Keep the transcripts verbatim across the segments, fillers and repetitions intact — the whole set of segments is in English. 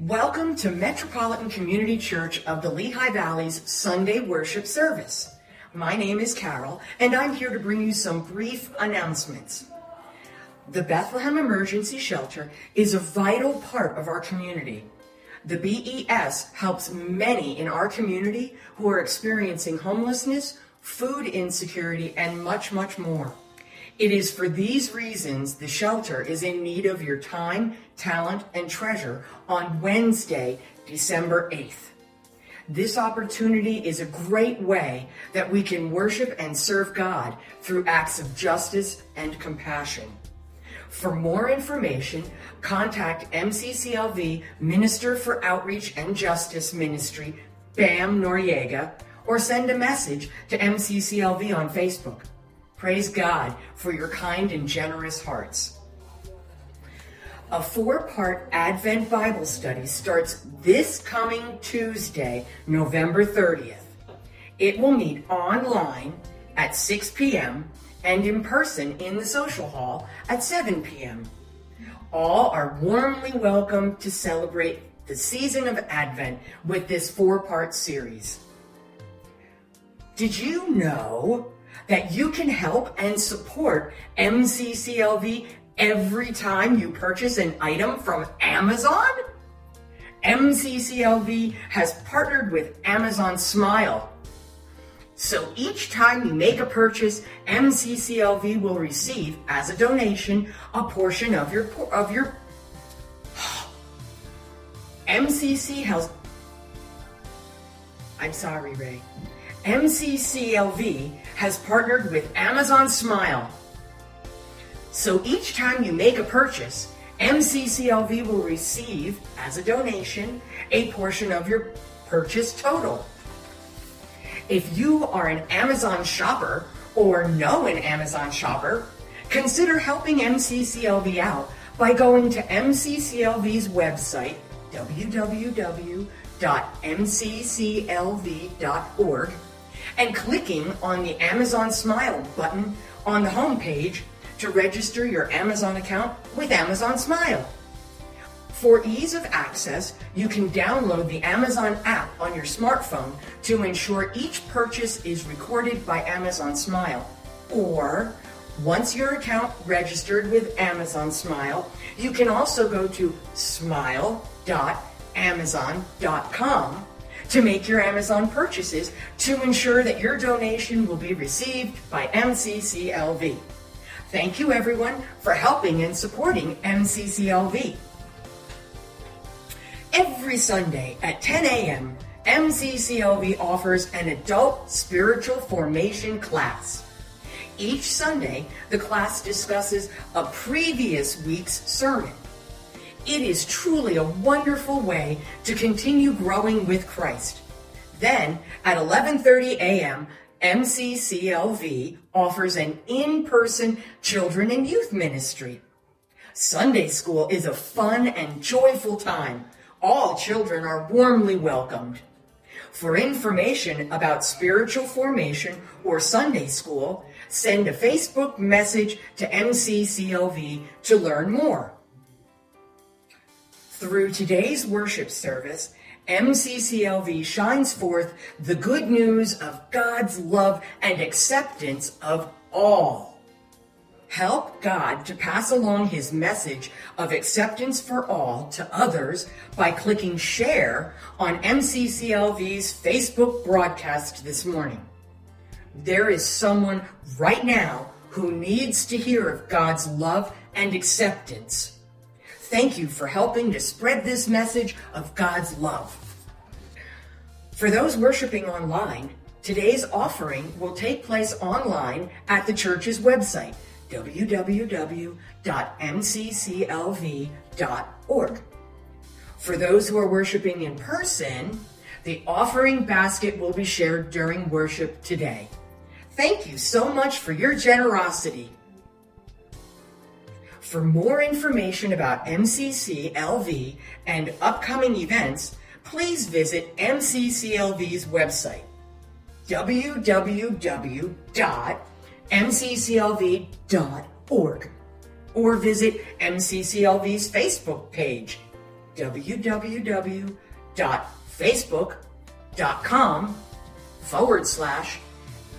Welcome to Metropolitan Community Church of the Lehigh Valley's Sunday worship service. My name is Carol, and I'm here to bring you some brief announcements. The Bethlehem Emergency Shelter is a vital part of our community. The B E S helps many in our community who are experiencing homelessness, food insecurity, and much, much more. It is for these reasons the shelter is in need of your time, talent, and treasure on Wednesday, December eighth. This opportunity is a great way that we can worship and serve God through acts of justice and compassion. For more information, contact M C C L V Minister for Outreach and Justice Ministry, Bam Noriega, or send a message to M C C L V on Facebook. Praise God for your kind and generous hearts. A four-part Advent Bible study starts this coming Tuesday, November thirtieth. It will meet online at six p.m. and in person in the social hall at seven p.m. All are warmly welcome to celebrate the season of Advent with this four-part series. Did you know that you can help and support M C C L V every time you purchase an item from Amazon? M C C L V has partnered with Amazon Smile. So each time you make a purchase, M C C L V will receive, as a donation, a portion of your... of your MCC has... I'm sorry, Ray. M C C L V has partnered with Amazon Smile. So each time you make a purchase, M C C L V will receive, as a donation, a portion of your purchase total. If you are an Amazon shopper or know an Amazon shopper, consider helping M C C L V out by going to M C C L V's website, w w w dot m c c l v dot org, and clicking on the Amazon Smile button on the homepage to register your Amazon account with Amazon Smile. For ease of access, you can download the Amazon app on your smartphone to ensure each purchase is recorded by Amazon Smile. Or, once your account registered with Amazon Smile, you can also go to smile dot amazon dot com to make your Amazon purchases to ensure that your donation will be received by M C C L V. Thank you, everyone, for helping and supporting M C C L V. Every Sunday at ten a.m., M C C L V offers an adult spiritual formation class. Each Sunday, the class discusses a previous week's sermon. It is truly a wonderful way to continue growing with Christ. Then, at eleven thirty a.m., M C C L V offers an in-person children and youth ministry. Sunday school is a fun and joyful time. All children are warmly welcomed. For information about spiritual formation or Sunday school, send a Facebook message to M C C L V to learn more. Through today's worship service, M C C L V shines forth the good news of God's love and acceptance of all. Help God to pass along his message of acceptance for all to others by clicking share on M C C L V's Facebook broadcast this morning. There is someone right now who needs to hear of God's love and acceptance. Thank you for helping to spread this message of God's love. For those worshiping online, today's offering will take place online at the church's website, w w w dot m c c l v dot org. For those who are worshiping in person, the offering basket will be shared during worship today. Thank you so much for your generosity. For more information about M C C L V and upcoming events, please visit M C C L V's website, w w w dot m c c l v dot org, or visit M C C L V's Facebook page, www.facebook.com forward slash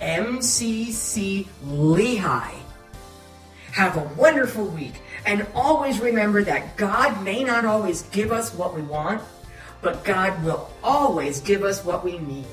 MCC Lehigh. Have a wonderful week, and always remember that God may not always give us what we want, but God will always give us what we need.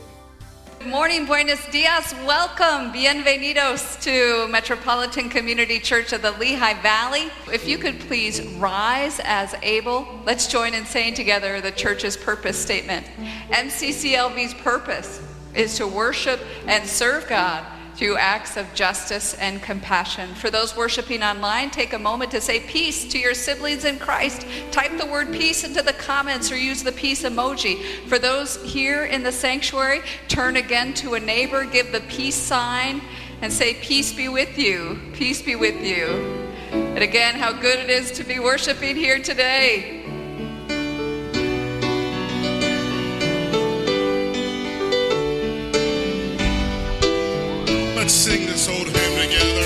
Good morning, buenos dias. Welcome, bienvenidos to Metropolitan Community Church of the Lehigh Valley. If you could please rise as able, let's join in saying together the church's purpose statement. M C C L V's purpose is to worship and serve God through acts of justice and compassion. For those worshiping online, take a moment to say peace to your siblings in Christ. Type the word peace into the comments or use the peace emoji. For those here in the sanctuary, turn again to a neighbor, give the peace sign, and say, peace be with you, peace be with you. And again, how good it is to be worshiping here today. Let's sing this old hymn together.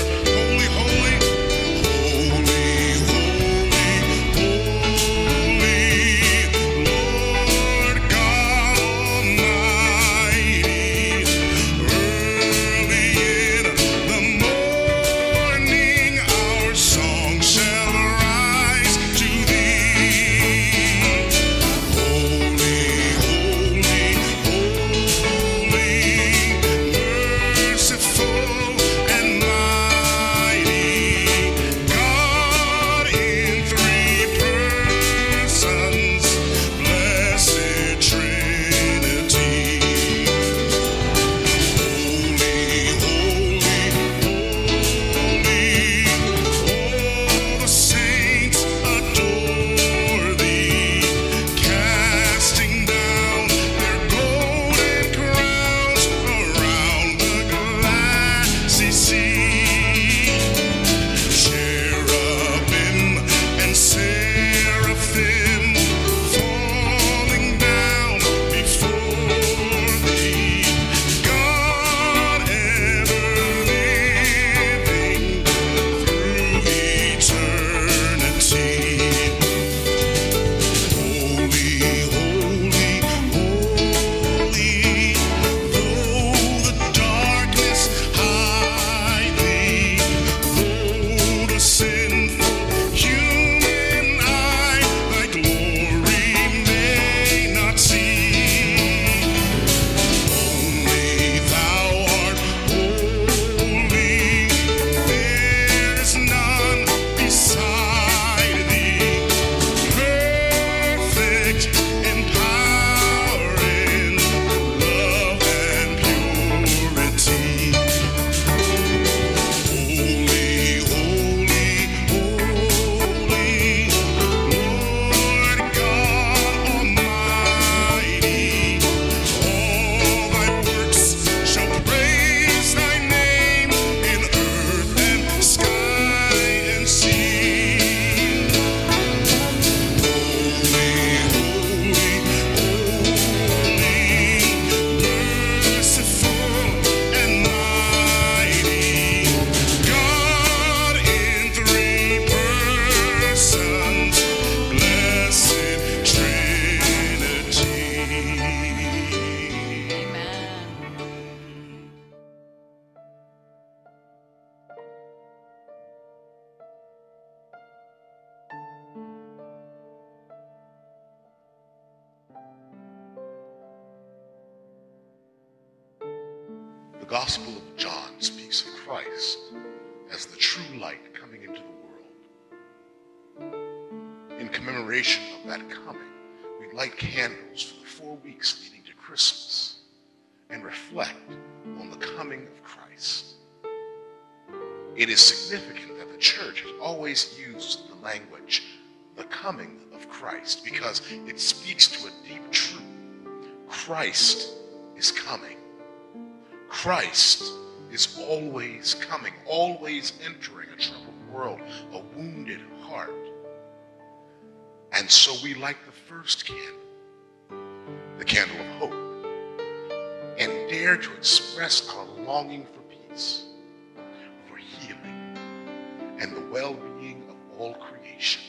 It is significant that the church has always used the language, the coming of Christ, because it speaks to a deep truth. Christ is coming. Christ is always coming, always entering a troubled world, a wounded heart. And so we light the first candle, the candle of hope, and dare to express our longing for peace, healing, and the well-being of all creation.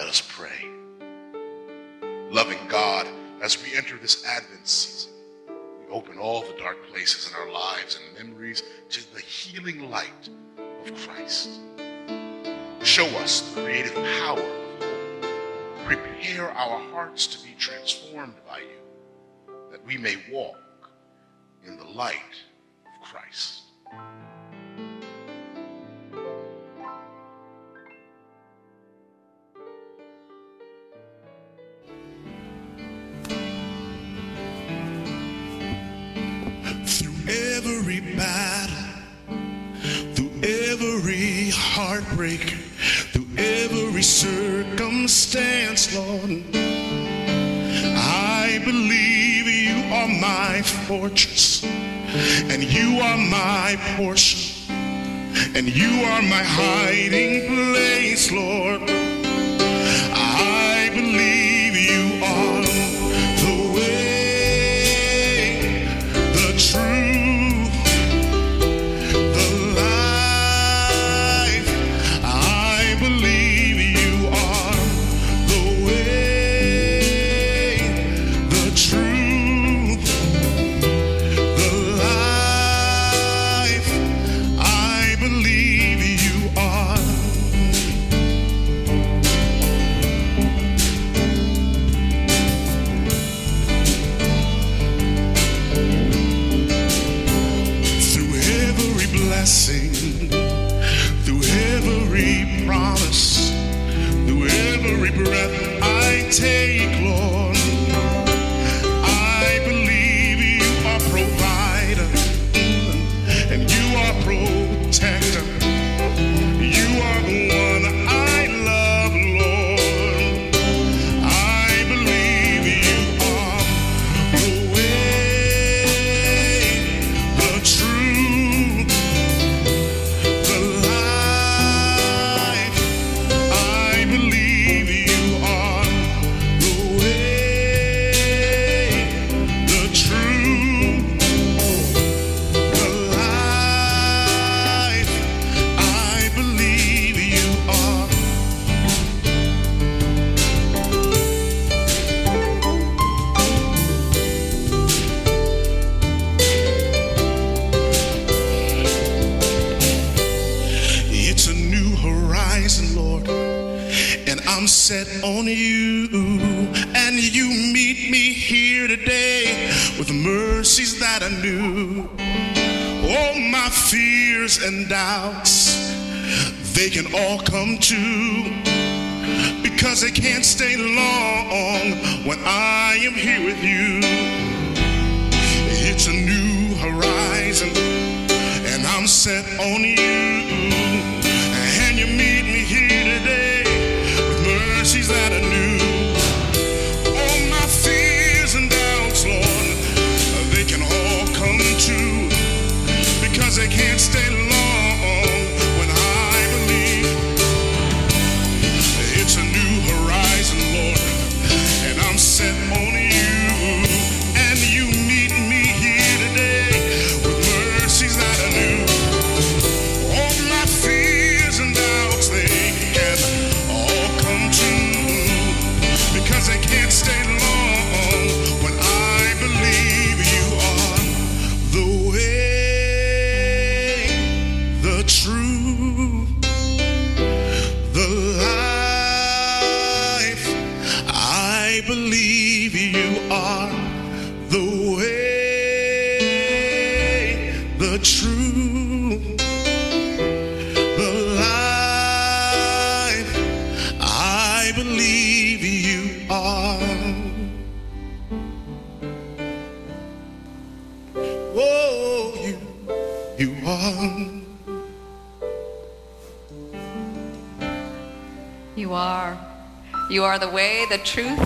Let us pray. Loving God, as we enter this Advent season, we open all the dark places in our lives and memories to the healing light of Christ. Show us the creative power of hope. Prepare our hearts to be transformed by you, that we may walk in the light of Christ. Every battle, through every heartbreak, through every circumstance, Lord, I believe you are my fortress, and you are my portion, and you are my hiding place, Lord. I believe you are the way, the truth, and doubts, they can all come true, because they can't stay long when I am here with you. It's a new horizon, and I'm set on you, and you meet me here today with mercies that are new. All my fears and doubts, Lord, they can all come true, because they can't stay long. You are the way, the truth,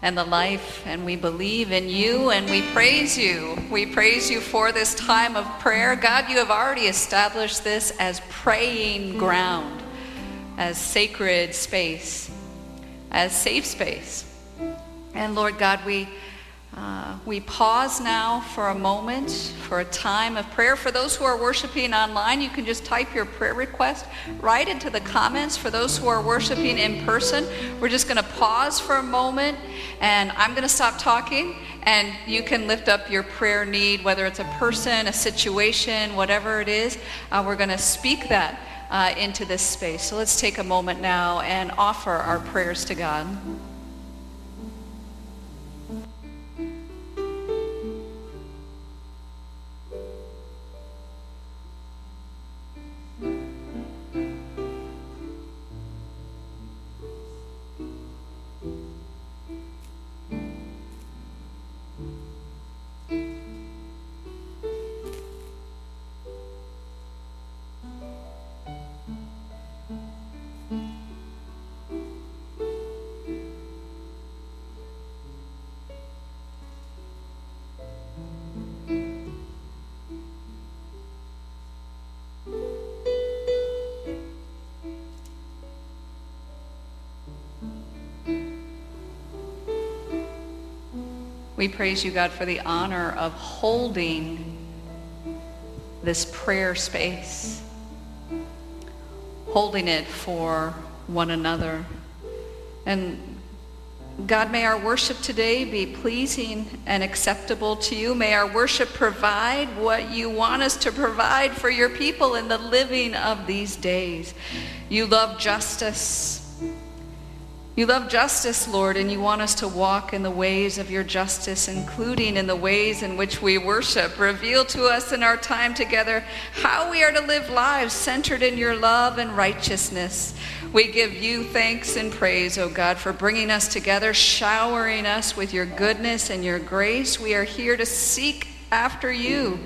and the life, and we believe in you, and we praise you. We praise you for this time of prayer. God, you have already established this as praying ground, as sacred space, as safe space. And Lord God, we, uh, We pause now for a moment for a time of prayer. For those who are worshiping online, you can just type your prayer request right into the comments. For those who are worshiping in person, we're just going to pause for a moment, and I'm going to stop talking, and you can lift up your prayer need, whether it's a person, a situation, whatever it is. Uh, we're going to speak that uh, into this space. So let's take a moment now and offer our prayers to God. We praise you, God, for the honor of holding this prayer space, holding it for one another. And God, may our worship today be pleasing and acceptable to you. May our worship provide what you want us to provide for your people in the living of these days. You love justice. You love justice, Lord, and you want us to walk in the ways of your justice, including in the ways in which we worship. Reveal to us in our time together how we are to live lives centered in your love and righteousness. We give you thanks and praise, O God, for bringing us together, showering us with your goodness and your grace. We are here to seek after you,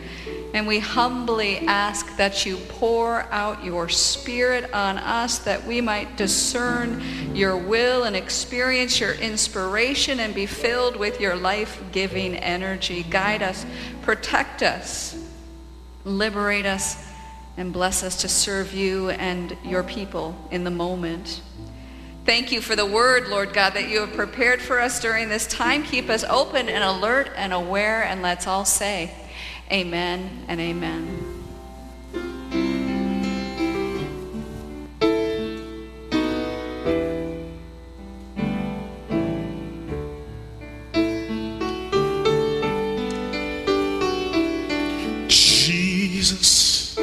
and we humbly ask that you pour out your spirit on us, that we might discern your will and experience your inspiration and be filled with your life-giving energy. Guide us, protect us, liberate us, and bless us to serve you and your people in the moment. Thank you for the word, Lord God, that you have prepared for us during this time. Keep us open and alert and aware, and let's all say amen and amen. Jesus,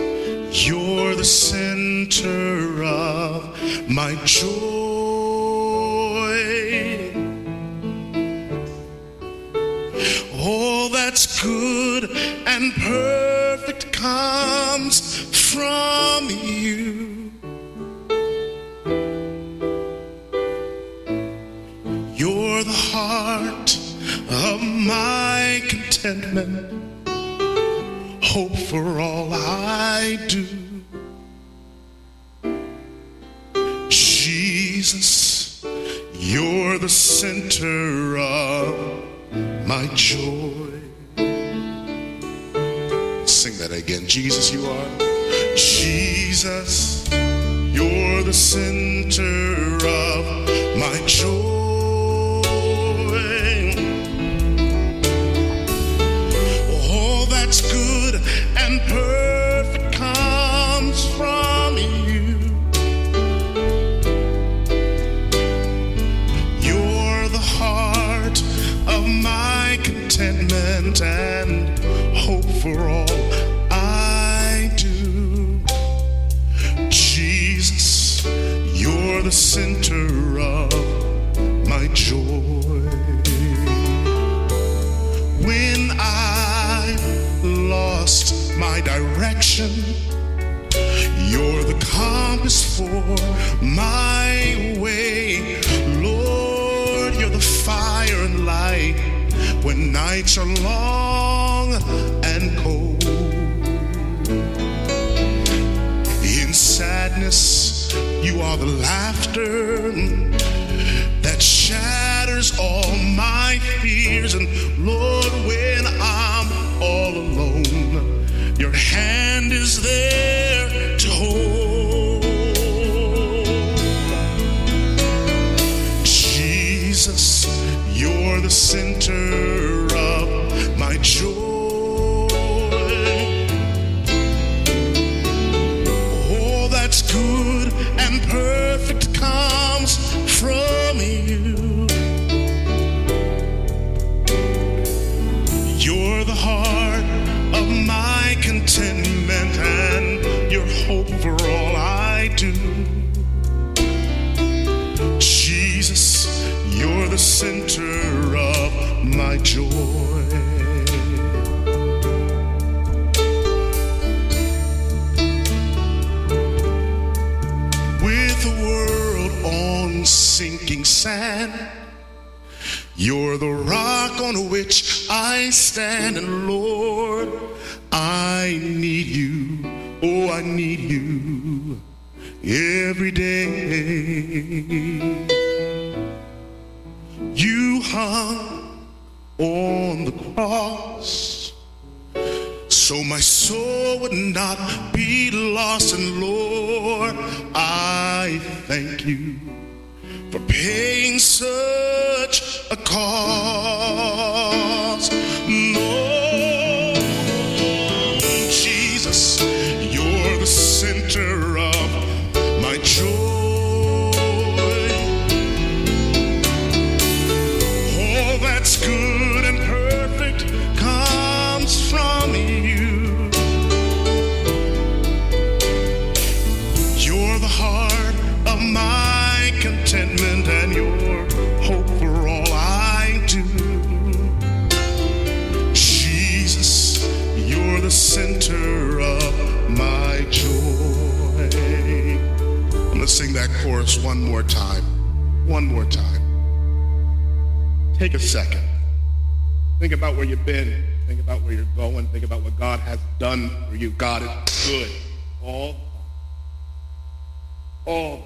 you're the center of my joy. That's good and perfect comes from you. You're the heart of my contentment, hope for all I do. Jesus, you're the center of my joy. Sing that again. Jesus, you are. Jesus, you're the center of my joy. All that's good and perfect comes from you. You're the heart of my contentment and hope for all. The center of my joy. When I lost my direction, you're the compass for my way. Lord, you're the fire and light when nights are long and cold. In sadness, you are the laughter that shatters all my fears. And Lord, when I'm all alone, your hand is there to hold. Jesus, you're the center of center of my joy. With the world on sinking sand, you're the rock on which I stand, and Lord, I need you, oh, I need you every day. You hung on the cross so my soul would not be lost, and Lord, I thank you for paying such a cost. Oh, Jesus, you're the center of my joy. All that's good and perfect comes from you. You're the heart of my contentment and your hope for all I do. Jesus, you're the center of my joy. I'm going to sing that chorus one more time. One more time. Take a second. Think about where you've been. Think about where you're going. Think about what God has done for you. God is good. All. All.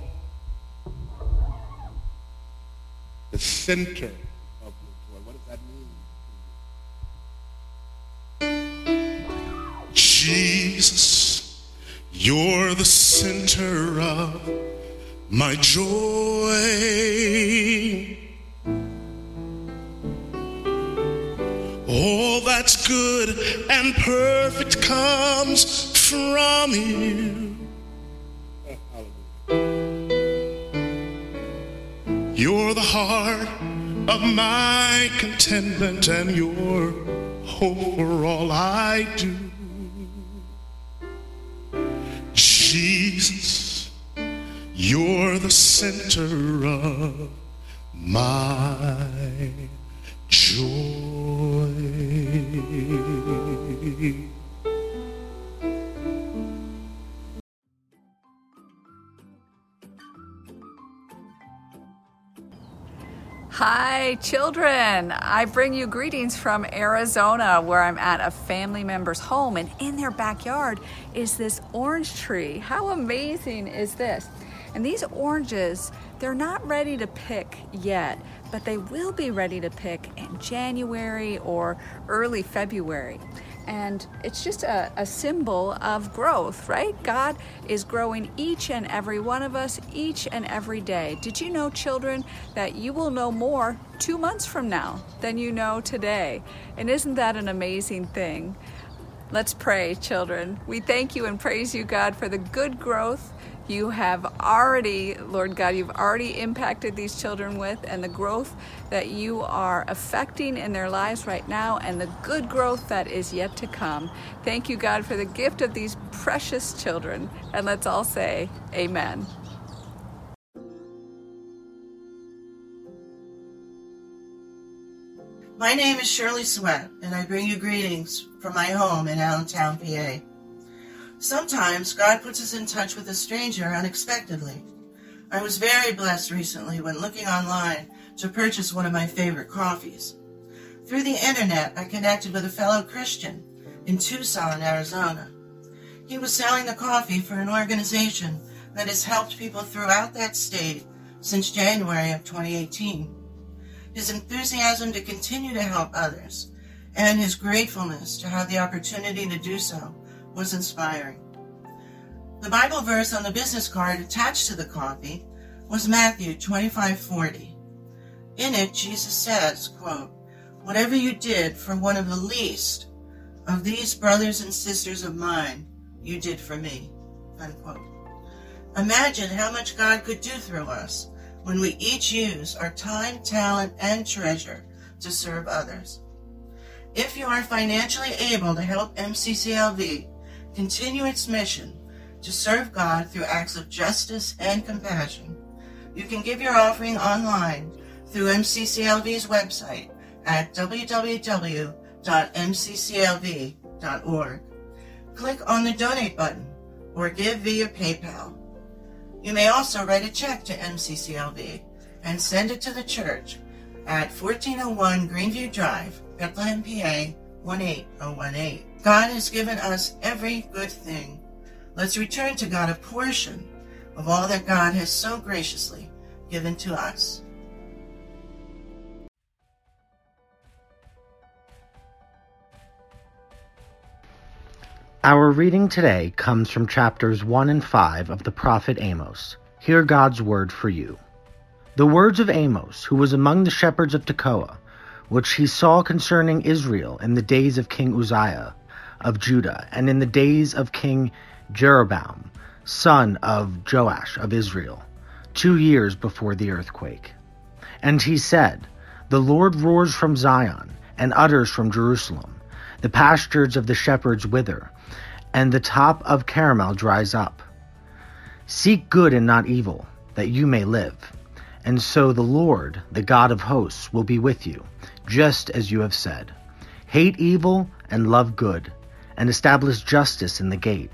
The center of your joy. What does that mean? Jesus, you're the center of my joy. All that's good and perfect comes from you. You're the heart of my contentment and your hope for all I do. Jesus, you're the center of my joy. Hi, children. I bring you greetings from Arizona, where I'm at a family member's home, and in their backyard is this orange tree. How amazing is this? And these oranges, they're not ready to pick yet, but they will be ready to pick in January or early February. And it's just a, a symbol of growth, right? God is growing each and every one of us each and every day. Did you know, children, that you will know more two months from now than you know today? And isn't that an amazing thing? Let's pray, children. We thank you and praise you, God, for the good growth you have already, Lord God, you've already impacted these children with, and the growth that you are affecting in their lives right now, and the good growth that is yet to come. Thank you, God, for the gift of these precious children. And let's all say, amen. My name is Shirley Sweat, and I bring you greetings from my home in Allentown, P A. Sometimes God puts us in touch with a stranger unexpectedly. I was very blessed recently when looking online to purchase one of my favorite coffees. Through the internet, I connected with a fellow Christian in Tucson, Arizona. He was selling the coffee for an organization that has helped people throughout that state since January of twenty eighteen. His enthusiasm to continue to help others and his gratefulness to have the opportunity to do so was inspiring. The Bible verse on the business card attached to the coffee was Matthew twenty-five forty. In it, Jesus says, quote, "Whatever you did for one of the least of these brothers and sisters of mine, you did for me," unquote. Imagine how much God could do through us when we each use our time, talent, and treasure to serve others. If you are financially able to help M C C L V continue its mission to serve God through acts of justice and compassion, you can give your offering online through M C C L V's website at w w w dot m c c l v dot org. Click on the Donate button or give via PayPal. You may also write a check to M C C L V and send it to the church at fourteen oh one Greenview Drive, Bethlehem, P A one eight oh one eight. God has given us every good thing. Let's return to God a portion of all that God has so graciously given to us. Our reading today comes from chapters one and five of the prophet Amos. Hear God's word for you. The words of Amos, who was among the shepherds of Tekoa, which he saw concerning Israel in the days of King Uzziah of Judah, and in the days of King Jeroboam, son of Joash of Israel, two years before the earthquake. And he said, The Lord roars from Zion and utters from Jerusalem. The pastures of the shepherds wither, and the top of Carmel dries up. Seek good and not evil, that you may live. And so the Lord, the God of hosts, will be with you, just as you have said. Hate evil and love good, and establish justice in the gate.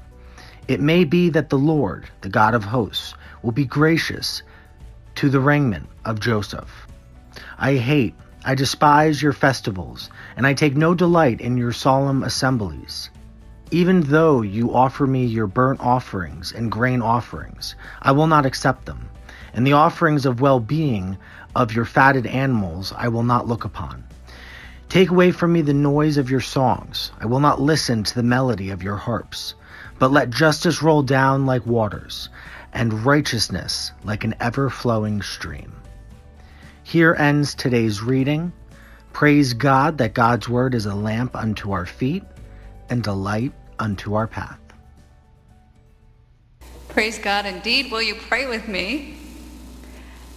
It may be that the Lord, the God of hosts, will be gracious to the remnant of Joseph. I hate, I despise your festivals, and I take no delight in your solemn assemblies. Even though you offer me your burnt offerings and grain offerings, I will not accept them, and the offerings of well-being of your fatted animals I will not look upon. Take away from me the noise of your songs. I will not listen to the melody of your harps, but let justice roll down like waters, and righteousness like an ever-flowing stream. Here ends today's reading. Praise God that God's word is a lamp unto our feet and a light unto our path. Praise God indeed. Will you pray with me?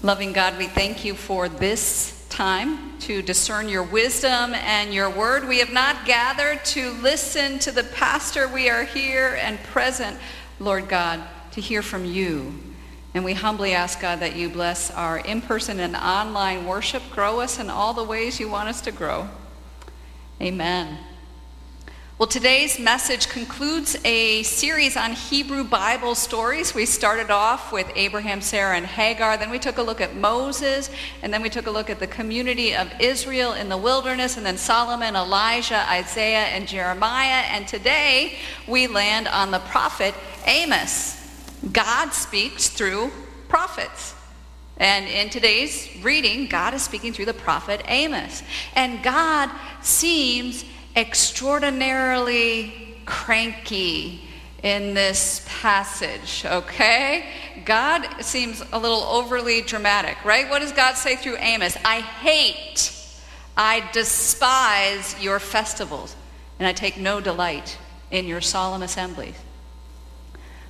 Loving God, we thank you for this time to discern your wisdom and your word. We have not gathered to listen to the pastor. We are here and present, Lord God, to hear from you. And we humbly ask, God, that you bless our in-person and online worship. Grow us in all the ways you want us to grow. Amen. Well, today's message concludes a series on Hebrew Bible stories. We started off with Abraham, Sarah, and Hagar. Then we took a look at Moses, and then we took a look at the community of Israel in the wilderness, and then Solomon, Elijah, Isaiah, and Jeremiah. And today we land on the prophet Amos. God speaks through prophets. And in today's reading, God is speaking through the prophet Amos. And God seems extraordinarily cranky in this passage, okay? God seems a little overly dramatic, right? What does God say through Amos? I hate, I despise your festivals, and I take no delight in your solemn assemblies.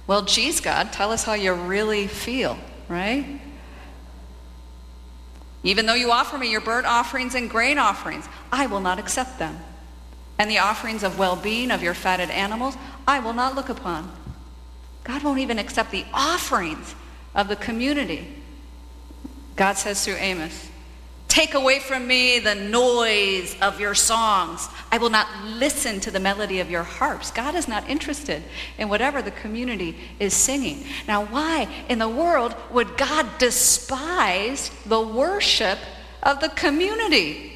Well, geez, God, tell us how you really feel, right? Even though you offer me your burnt offerings and grain offerings, I will not accept them. And the offerings of well-being of your fatted animals, I will not look upon. God won't even accept the offerings of the community. God says through Amos, take away from me the noise of your songs. I will not listen to the melody of your harps. God is not interested in whatever the community is singing. Now, why in the world would God despise the worship of the community?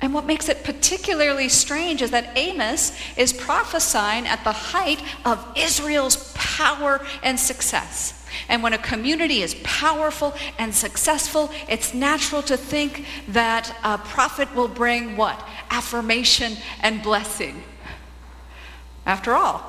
And what makes it particularly strange is that Amos is prophesying at the height of Israel's power and success. And when a community is powerful and successful, it's natural to think that a prophet will bring what? Affirmation and blessing. After all,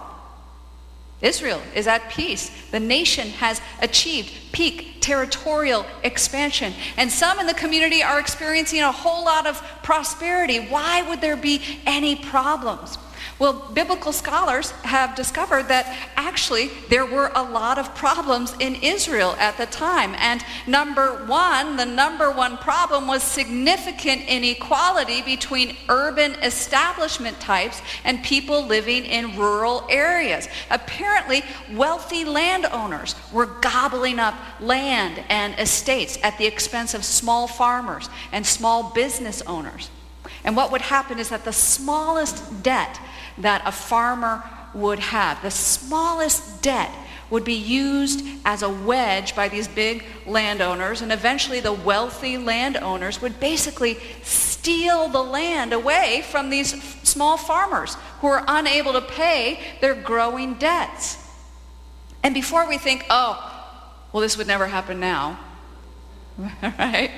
Israel is at peace. The nation has achieved peak territorial expansion. And some in the community are experiencing a whole lot of prosperity. Why would there be any problems? Well, biblical scholars have discovered that actually there were a lot of problems in Israel at the time. And number one, the number one problem was significant inequality between urban establishment types and people living in rural areas. Apparently, wealthy landowners were gobbling up land and estates at the expense of small farmers and small business owners. And what would happen is that the smallest debt that a farmer would have, the smallest debt would be used as a wedge by these big landowners, and eventually the wealthy landowners would basically steal the land away from these f- small farmers who are unable to pay their growing debts. And before we think, oh, well, this would never happen now, right?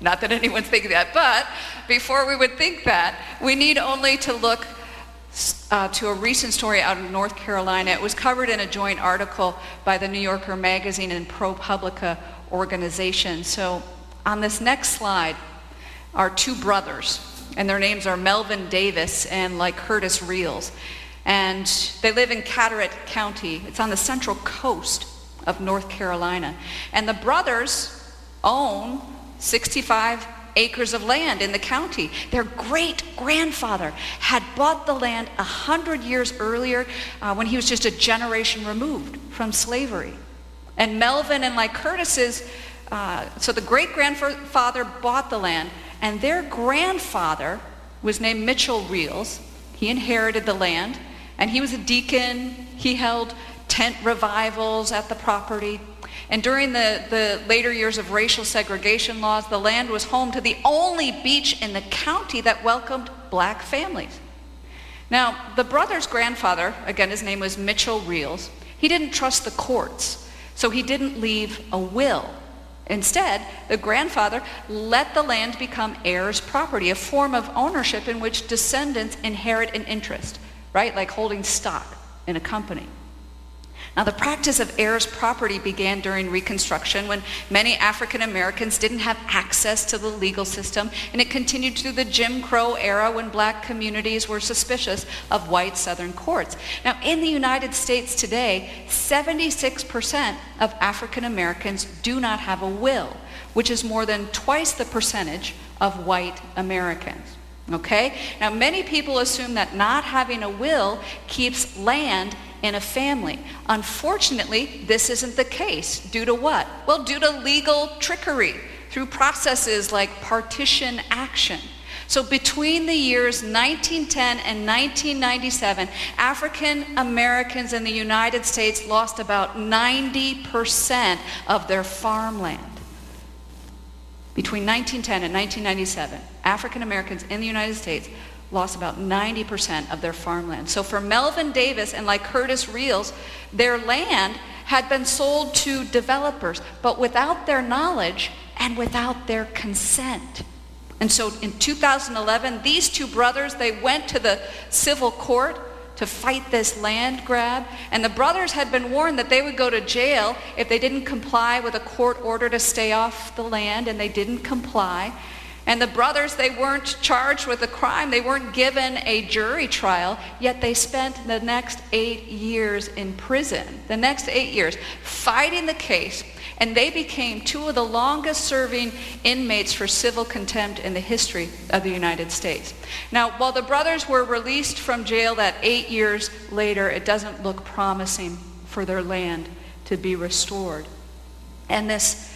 Not that anyone's thinking that, but before we would think that, we need only to look uh, to a recent story out of North Carolina. It was covered in a joint article by the New Yorker magazine and ProPublica organization. So on this next slide are two brothers, and their names are Melvin Davis and Lycurtis Reels. And they live in Carteret County. It's on the central coast of North Carolina. And the brothers own sixty-five acres of land in the county. Their great-grandfather had bought the land one hundred years earlier uh, when he was just a generation removed from slavery. And Melvin and Lycurtis's, uh, so the great-grandfather bought the land, and their grandfather was named Mitchell Reels. He inherited the land, and he was a deacon. He held tent revivals at the property. And during the, the later years of racial segregation laws, the land was home to the only beach in the county that welcomed black families. Now, the brother's grandfather, again, his name was Mitchell Reels, he didn't trust the courts, so he didn't leave a will. Instead, the grandfather let the land become heirs' property, a form of ownership in which descendants inherit an interest, right? Like holding stock in a company. Now, the practice of heirs' property began during Reconstruction when many African Americans didn't have access to the legal system, and it continued through the Jim Crow era when black communities were suspicious of white Southern courts. Now, in the United States today, seventy-six percent of African Americans do not have a will, which is more than twice the percentage of white Americans. Okay? Now, many people assume that not having a will keeps land in a family. Unfortunately, this isn't the case. Due to what? Well, due to legal trickery through processes like partition action. So between the years nineteen ten and nineteen ninety-seven, African Americans in the United States lost about ninety percent of their farmland. Between nineteen ten and nineteen ninety-seven, African Americans in the United States lost about ninety percent of their farmland. So for Melvin Davis and Lycurtis Reels, their land had been sold to developers, but without their knowledge and without their consent. And so in two thousand eleven, these two brothers, they went to the civil court to fight this land grab, and the brothers had been warned that they would go to jail if they didn't comply with a court order to stay off the land, and they didn't comply. And the brothers, they weren't charged with a crime. They weren't given a jury trial, yet they spent the next eight years in prison, the next eight years fighting the case, and they became two of the longest-serving inmates for civil contempt in the history of the United States. Now, while the brothers were released from jail that eight years later, it doesn't look promising for their land to be restored. And this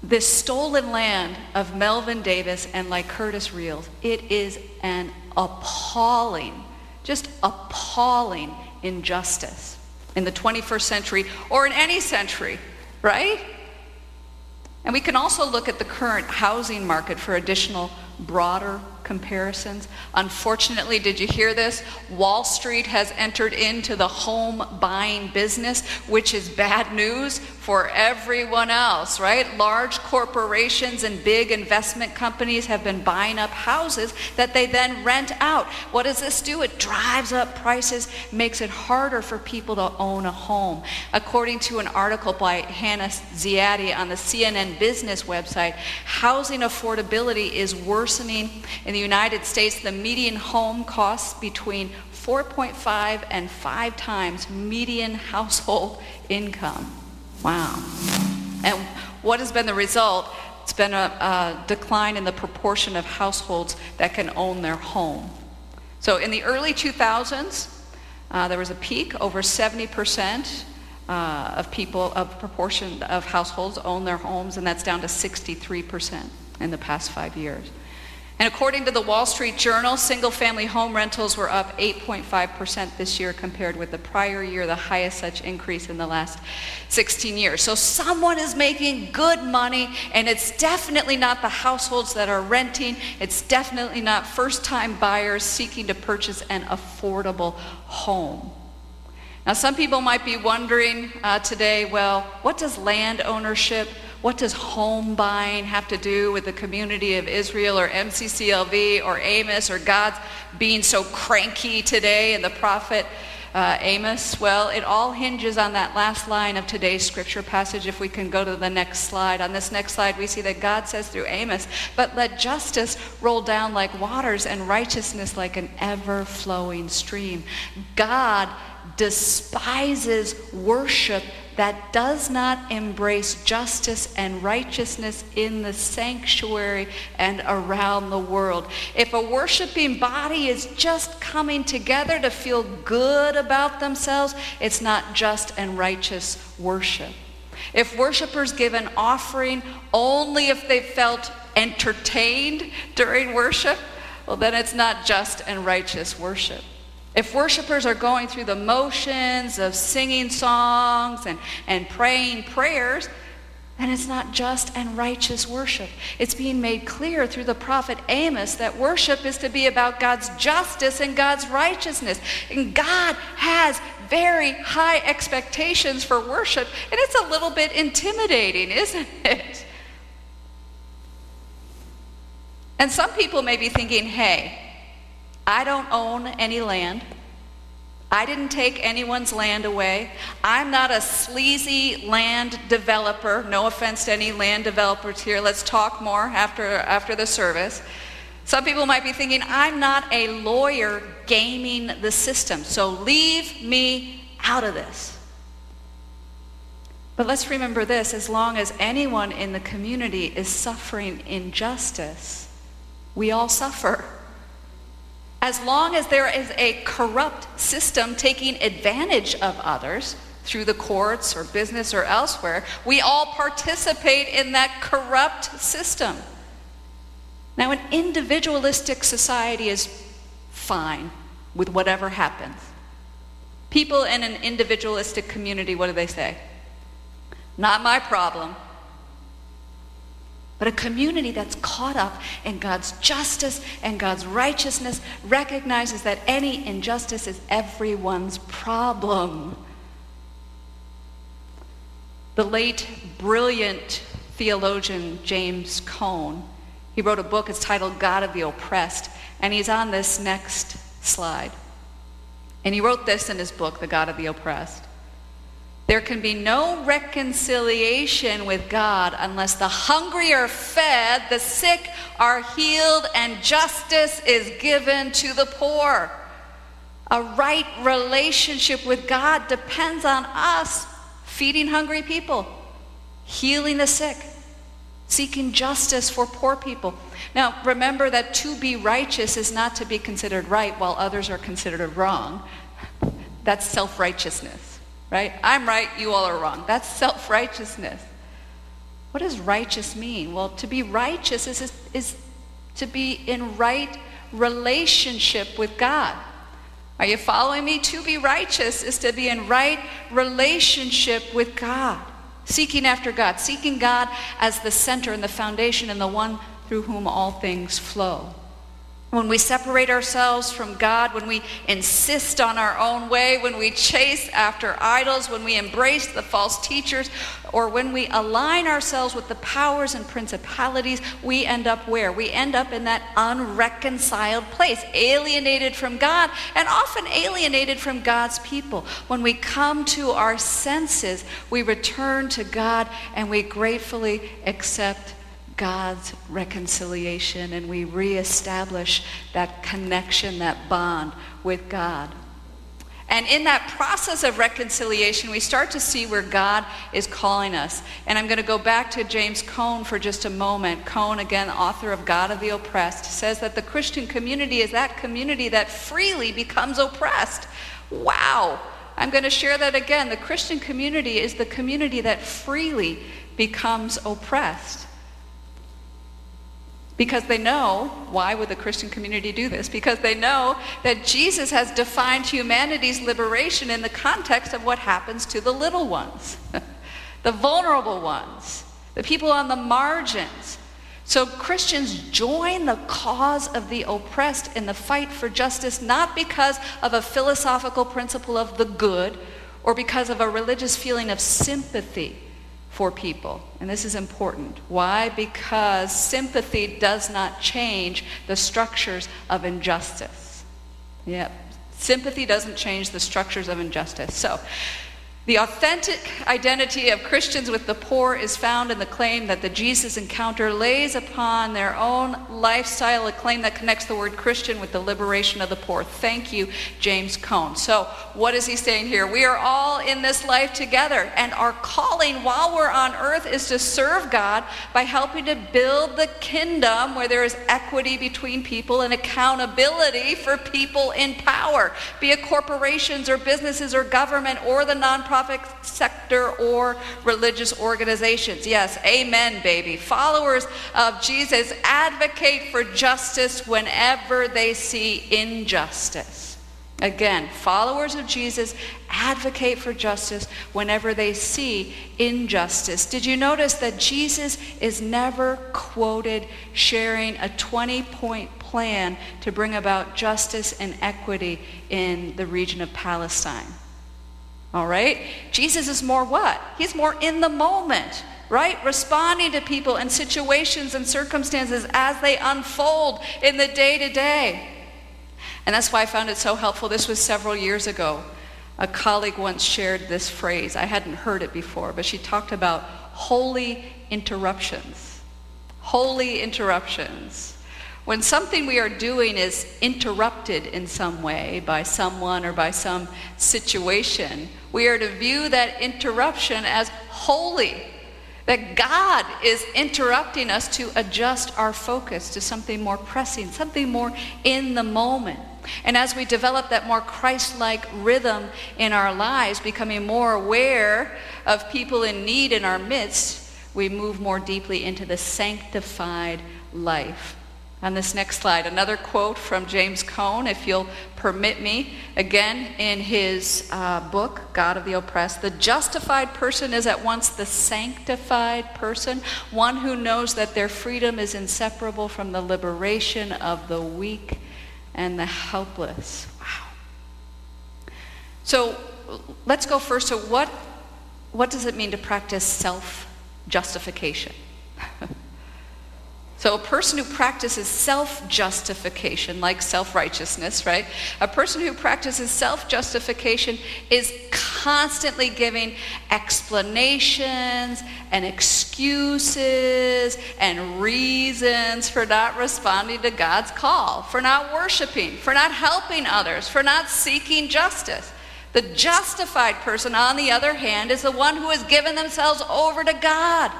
This stolen land of Melvin Davis and Lycurtis Reels, it is an appalling, just appalling injustice in the twenty-first century or in any century, right? And we can also look at the current housing market for additional broader comparisons. Unfortunately, did you hear this? Wall Street has entered into the home buying business, which is bad news for everyone else, right? Large corporations and big investment companies have been buying up houses that they then rent out. What does this do? It drives up prices, makes it harder for people to own a home. According to an article by Hannah Ziadi on the C N N Business website, housing affordability is worsening in the United States. The median home costs between four point five and five times median household income. Wow. And what has been the result? It's been a, a decline in the proportion of households that can own their home. So in the early two thousands, uh, there was a peak. Over seventy percent uh, of people, of proportion of households own their homes, and that's down to sixty-three percent in the past five years. And according to the Wall Street Journal, single-family home rentals were up eight point five percent this year compared with the prior year, the highest such increase in the last sixteen years. So someone is making good money, and it's definitely not the households that are renting. It's definitely not first-time buyers seeking to purchase an affordable home. Now, some people might be wondering uh, today, well, what does land ownership, what does home buying have to do with the community of Israel or M C C L V or Amos or God being so cranky today and the prophet uh, Amos? Well, it all hinges on that last line of today's scripture passage. If we can go to the next slide. On this next slide, we see that God says through Amos, "But let justice roll down like waters and righteousness like an ever-flowing stream." God despises worship that does not embrace justice and righteousness in the sanctuary and around the world. If a worshiping body is just coming together to feel good about themselves, it's not just and righteous worship. If worshipers give an offering only if they felt entertained during worship, well, then it's not just and righteous worship. If worshipers are going through the motions of singing songs and, and praying prayers, then it's not just and righteous worship. It's being made clear through the prophet Amos that worship is to be about God's justice and God's righteousness. And God has very high expectations for worship, and it's a little bit intimidating, isn't it? And some people may be thinking, hey, I don't own any land. I didn't take anyone's land away. I'm not a sleazy land developer. No offense to any land developers here. Let's talk more after, after the service. Some people might be thinking, I'm not a lawyer gaming the system, so leave me out of this. But let's remember this, as long as anyone in the community is suffering injustice, we all suffer. As long as there is a corrupt system taking advantage of others through the courts or business or elsewhere, we all participate in that corrupt system. Now, an individualistic society is fine with whatever happens. People in an individualistic community, what do they say? Not my problem. But a community that's caught up in God's justice and God's righteousness recognizes that any injustice is everyone's problem. The late, brilliant theologian James Cone, he wrote a book, it's titled God of the Oppressed, and he's on this next slide. And he wrote this in his book, The God of the Oppressed. There can be no reconciliation with God unless the hungry are fed, the sick are healed, and justice is given to the poor. A right relationship with God depends on us feeding hungry people, healing the sick, seeking justice for poor people. Now, remember that to be righteous is not to be considered right while others are considered wrong. That's self-righteousness. Right? I'm right, you all are wrong. That's self-righteousness. What does righteous mean? Well, to be righteous is, is to be in right relationship with God. Are you following me? To be righteous is to be in right relationship with God. Seeking after God. Seeking God as the center and the foundation and the one through whom all things flow. When we separate ourselves from God, when we insist on our own way, when we chase after idols, when we embrace the false teachers, or when we align ourselves with the powers and principalities, we end up where? We end up in that unreconciled place, alienated from God and often alienated from God's people. When we come to our senses, we return to God and we gratefully accept God's reconciliation, and we reestablish that connection, that bond with God. And in that process of reconciliation, we start to see where God is calling us. And I'm going to go back to James Cone for just a moment. Cone, again, author of God of the Oppressed, says that the Christian community is that community that freely becomes oppressed. Wow! I'm going to share that again. The Christian community is the community that freely becomes oppressed. Because they know, why would the Christian community do this? Because they know that Jesus has defined humanity's liberation in the context of what happens to the little ones, the vulnerable ones, the people on the margins. So Christians join the cause of the oppressed in the fight for justice, not because of a philosophical principle of the good or because of a religious feeling of sympathy for people. And this is important. Why? Because sympathy does not change the structures of injustice. Yep. Sympathy doesn't change the structures of injustice. So, the authentic identity of Christians with the poor is found in the claim that the Jesus encounter lays upon their own lifestyle, a claim that connects the word Christian with the liberation of the poor. Thank you, James Cone. So what is he saying here? We are all in this life together, and our calling while we're on earth is to serve God by helping to build the kingdom where there is equity between people and accountability for people in power, be it corporations or businesses or government or the nonprofit sector or religious organizations. Yes, amen, baby. Followers of Jesus advocate for justice whenever they see injustice. Again, followers of Jesus advocate for justice whenever they see injustice. Did you notice that Jesus is never quoted sharing a twenty-point plan to bring about justice and equity in the region of Palestine? All right? Jesus is more what? He's more in the moment, right? Responding to people and situations and circumstances as they unfold in the day-to-day. And that's why I found it so helpful. This was several years ago. A colleague once shared this phrase. I hadn't heard it before, but she talked about holy interruptions. Holy interruptions. When something we are doing is interrupted in some way by someone or by some situation, we are to view that interruption as holy, that God is interrupting us to adjust our focus to something more pressing, something more in the moment. And as we develop that more Christ-like rhythm in our lives, becoming more aware of people in need in our midst, we move more deeply into the sanctified life. On this next slide, another quote from James Cone, if you'll permit me. Again, in his uh, book, God of the Oppressed, the justified person is at once the sanctified person, one who knows that their freedom is inseparable from the liberation of the weak and the helpless. Wow. So let's go first to what, what does it mean to practice self-justification? So a person who practices self-justification, like self-righteousness, right? A person who practices self-justification is constantly giving explanations and excuses and reasons for not responding to God's call, for not worshiping, for not helping others, for not seeking justice. The justified person, on the other hand, is the one who has given themselves over to God.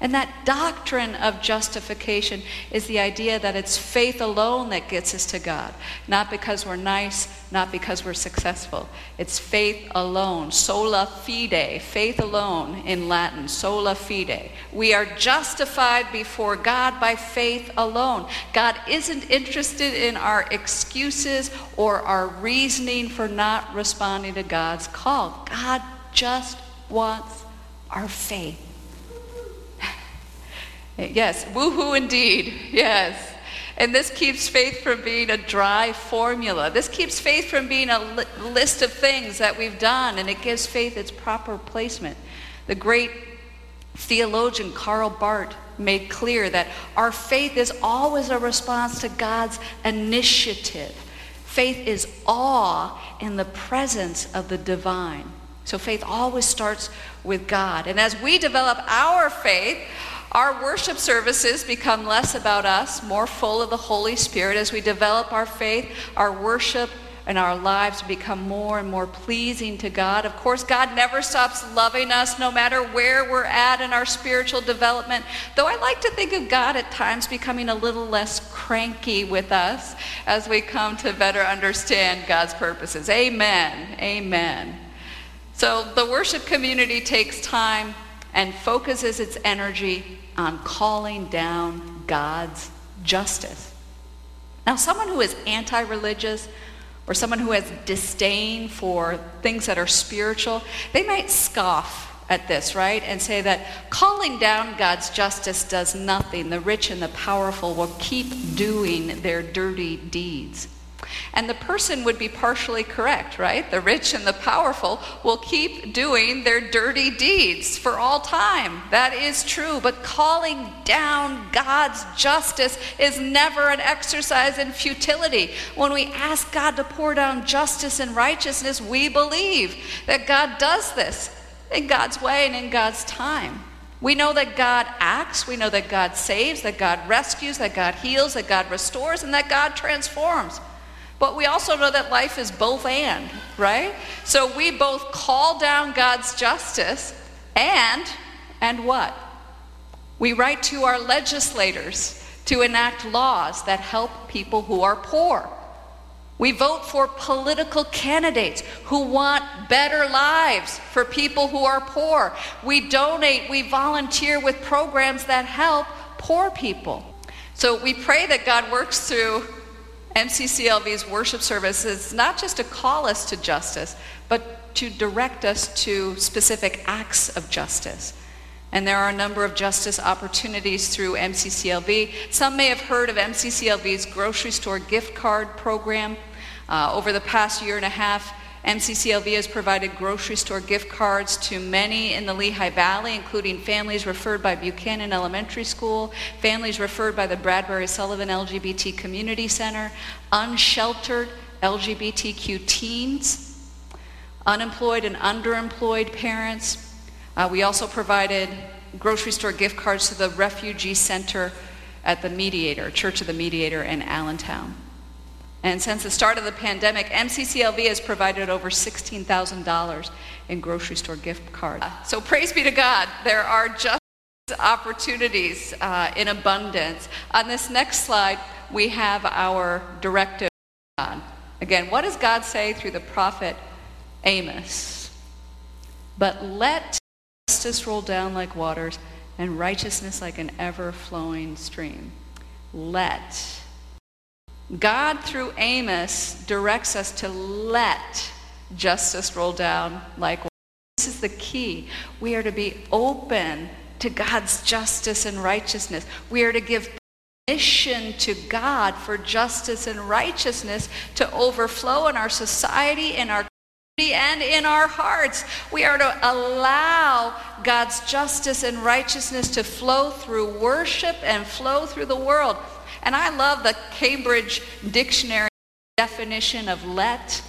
And that doctrine of justification is the idea that it's faith alone that gets us to God. Not because we're nice, not because we're successful. It's faith alone, sola fide, faith alone in Latin, sola fide. We are justified before God by faith alone. God isn't interested in our excuses or our reasoning for not responding to God's call. God just wants our faith. Yes, woohoo indeed, yes. And this keeps faith from being a dry formula. This keeps faith from being a li- list of things that we've done, and it gives faith its proper placement. The great theologian Karl Barth made clear that our faith is always a response to God's initiative. Faith is awe in the presence of the divine. So faith always starts with God. And as we develop our faith, Our worship services become less about us, more full of the Holy Spirit as we develop our faith, our worship, and our lives become more and more pleasing to God. Of course, God never stops loving us no matter where we're at in our spiritual development, though I like to think of God at times becoming a little less cranky with us as we come to better understand God's purposes. Amen. Amen. So the worship community takes time and focuses its energy on calling down God's justice. Now, someone who is anti-religious or someone who has disdain for things that are spiritual, they might scoff at this, right? And say that calling down God's justice does nothing. The rich and the powerful will keep doing their dirty deeds. And the person would be partially correct, right? The rich and the powerful will keep doing their dirty deeds for all time. That is true. But calling down God's justice is never an exercise in futility. When we ask God to pour down justice and righteousness, we believe that God does this in God's way and in God's time. We know that God acts, we know that God saves, that God rescues, that God heals, that God restores, and that God transforms. But we also know that life is both and, right? So we both call down God's justice and, and what? We write to our legislators to enact laws that help people who are poor. We vote for political candidates who want better lives for people who are poor. We donate, we volunteer with programs that help poor people. So we pray that God works through M C C L V's worship service is not just to call us to justice, but to direct us to specific acts of justice. And there are a number of justice opportunities through M C C L V. Some may have heard of M C C L V's grocery store gift card program. Uh, over the past year and a half, M C C L V has provided grocery store gift cards to many in the Lehigh Valley, including families referred by Buchanan Elementary School, families referred by the Bradbury Sullivan L G B T Community Center, unsheltered L G B T Q teens, unemployed and underemployed parents. Uh, we also provided grocery store gift cards to the Refugee Center at the Mediator, Church of the Mediator in Allentown. And since the start of the pandemic, M C C L V has provided over sixteen thousand dollars in grocery store gift cards. So praise be to God, there are just opportunities uh, in abundance. On this next slide, we have our directive. Again, what does God say through the prophet Amos? But let justice roll down like waters and righteousness like an ever-flowing stream. Let. God, through Amos, directs us to let justice roll down like water. This is the key. We are to be open to God's justice and righteousness. We are to give permission to God for justice and righteousness to overflow in our society, in our community, and in our hearts. We are to allow God's justice and righteousness to flow through worship and flow through the world. And I love the Cambridge Dictionary definition of let.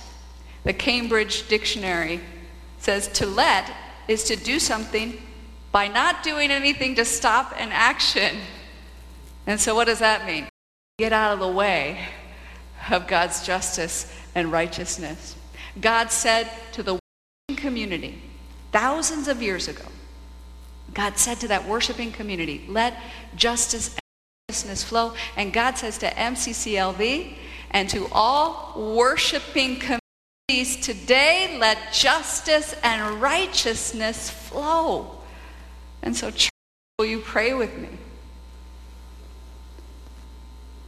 The Cambridge Dictionary says to let is to do something by not doing anything to stop an action. And so what does that mean? Get out of the way of God's justice and righteousness. God said to the worshiping community thousands of years ago, God said to that worshiping community, let justice flow. And God says to M C C L V and to all worshiping communities today, let justice and righteousness flow. And so, church, will you pray with me?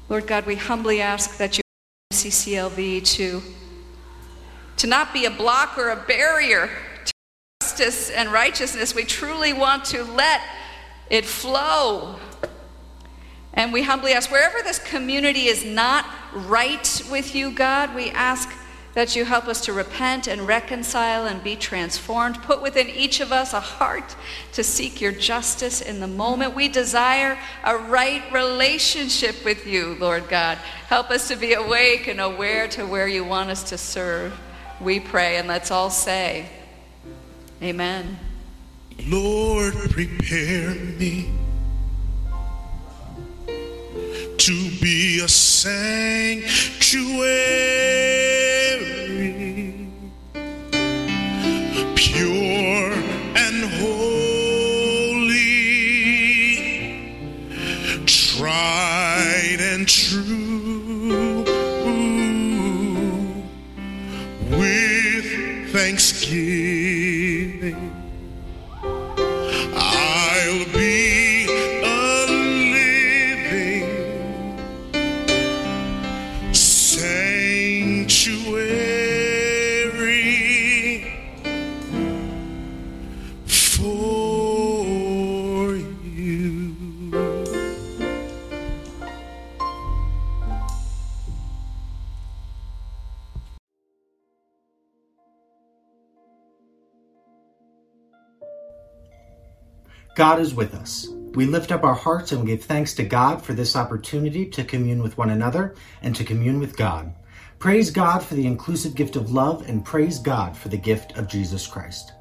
Lord God, we humbly ask that you help M C C L V to, to not be a block or a barrier to justice and righteousness. We truly want to let it flow. And we humbly ask, wherever this community is not right with you, God, we ask that you help us to repent and reconcile and be transformed. Put within each of us a heart to seek your justice in the moment. We desire a right relationship with you, Lord God. Help us to be awake and aware to where you want us to serve. We pray, and let's all say, amen. Lord, prepare me to be a sanctuary, pure and holy, tried and true, with thanksgiving. God is with us. We lift up our hearts and give thanks to God for this opportunity to commune with one another and to commune with God. Praise God for the inclusive gift of love, and praise God for the gift of Jesus Christ.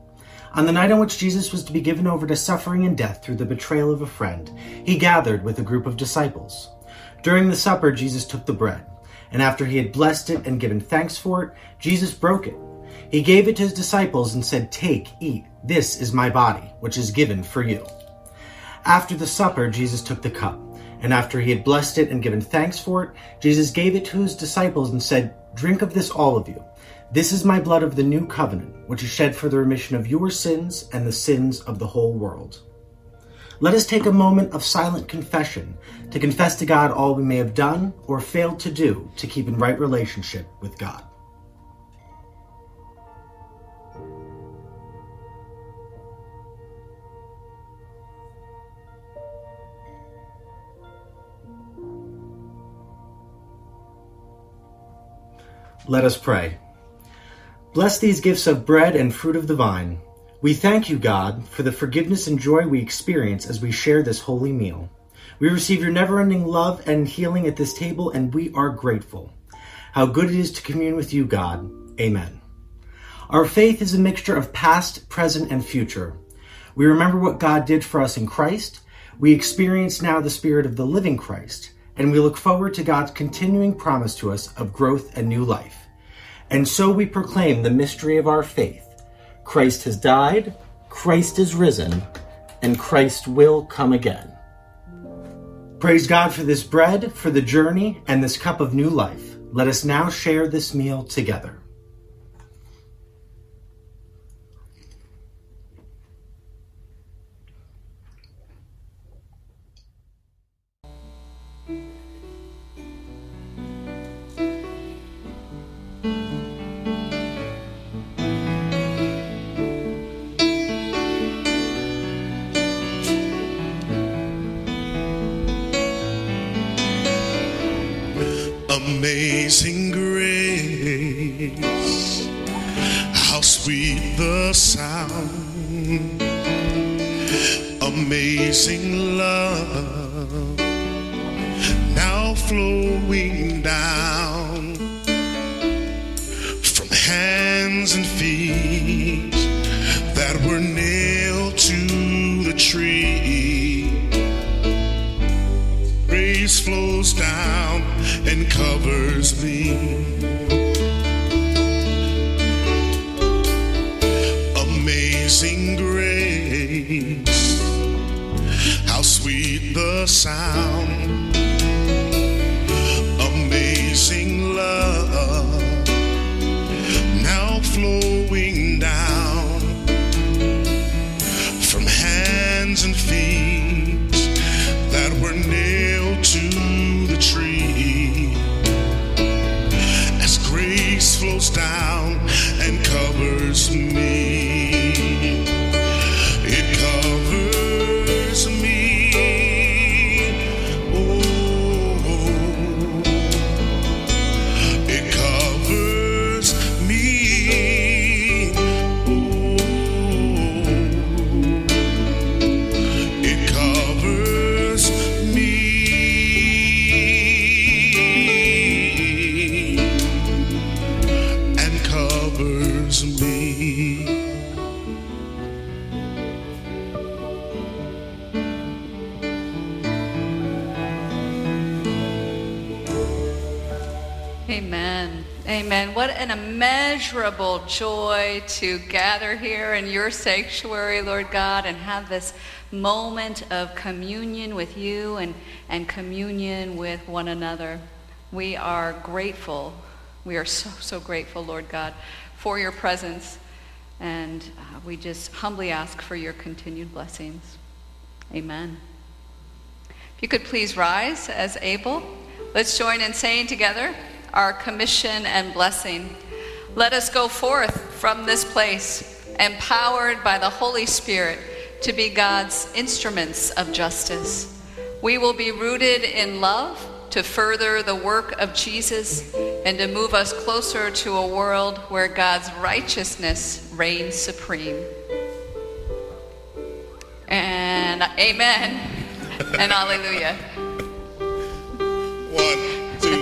On the night on which Jesus was to be given over to suffering and death through the betrayal of a friend, he gathered with a group of disciples. During the supper, Jesus took the bread, and after he had blessed it and given thanks for it, Jesus broke it. He gave it to his disciples and said, "Take, eat. This is my body, which is given for you." After the supper, Jesus took the cup, and after he had blessed it and given thanks for it, Jesus gave it to his disciples and said, "Drink of this, all of you. This is my blood of the new covenant, which is shed for the remission of your sins and the sins of the whole world." Let us take a moment of silent confession to confess to God all we may have done or failed to do to keep in right relationship with God. Let us pray. Bless these gifts of bread and fruit of the vine. We thank you, God, for the forgiveness and joy we experience as we share this holy meal. We receive your never-ending love and healing at this table, and we are grateful. How good it is to commune with you, God. Amen. Our faith is a mixture of past, present, and future. We remember what God did for us in Christ. We experience now the Spirit of the living Christ. And we look forward to God's continuing promise to us of growth and new life. And so we proclaim the mystery of our faith. Christ has died, Christ is risen, and Christ will come again. Praise God for this bread, for the journey, and this cup of new life. Let us now share this meal together. Amazing grace, how sweet the sound, amazing love, now flowing down from hands and feet that were nailed to the tree. Grace flows down and covers me. Amazing grace, how sweet the sound, amazing love, now flowing down from hands and feet that were nailed to the tree. Flows down and covers me. It covers me. Oh. Amen. Amen. What an immeasurable joy to gather here in your sanctuary, Lord God, and have this moment of communion with you and, and communion with one another. We are grateful. We are so, so grateful, Lord God, for your presence. And uh, we just humbly ask for your continued blessings. Amen. If you could please rise as able. Let's join in saying together our commission and blessing. Let us go forth from this place, empowered by the Holy Spirit to be God's instruments of justice. We will be rooted in love to further the work of Jesus and to move us closer to a world where God's righteousness reigns supreme. And amen and hallelujah. One, two.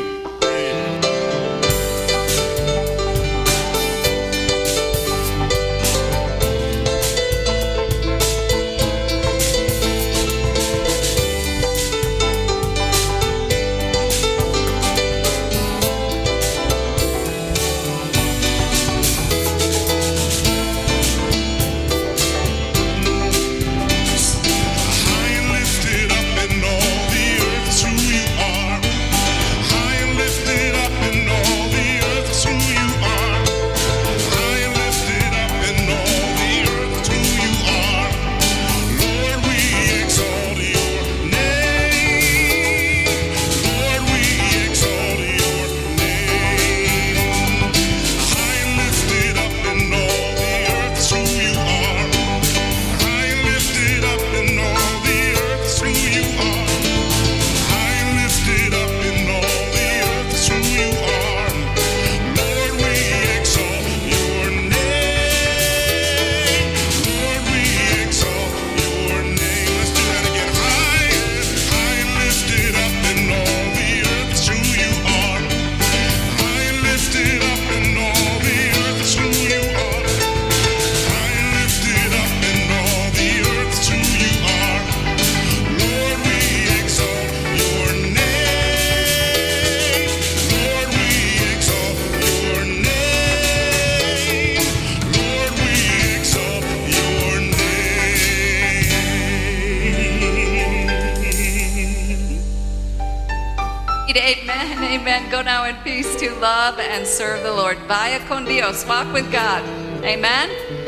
Love and serve the Lord. Vaya con Dios. Walk with God. Amen.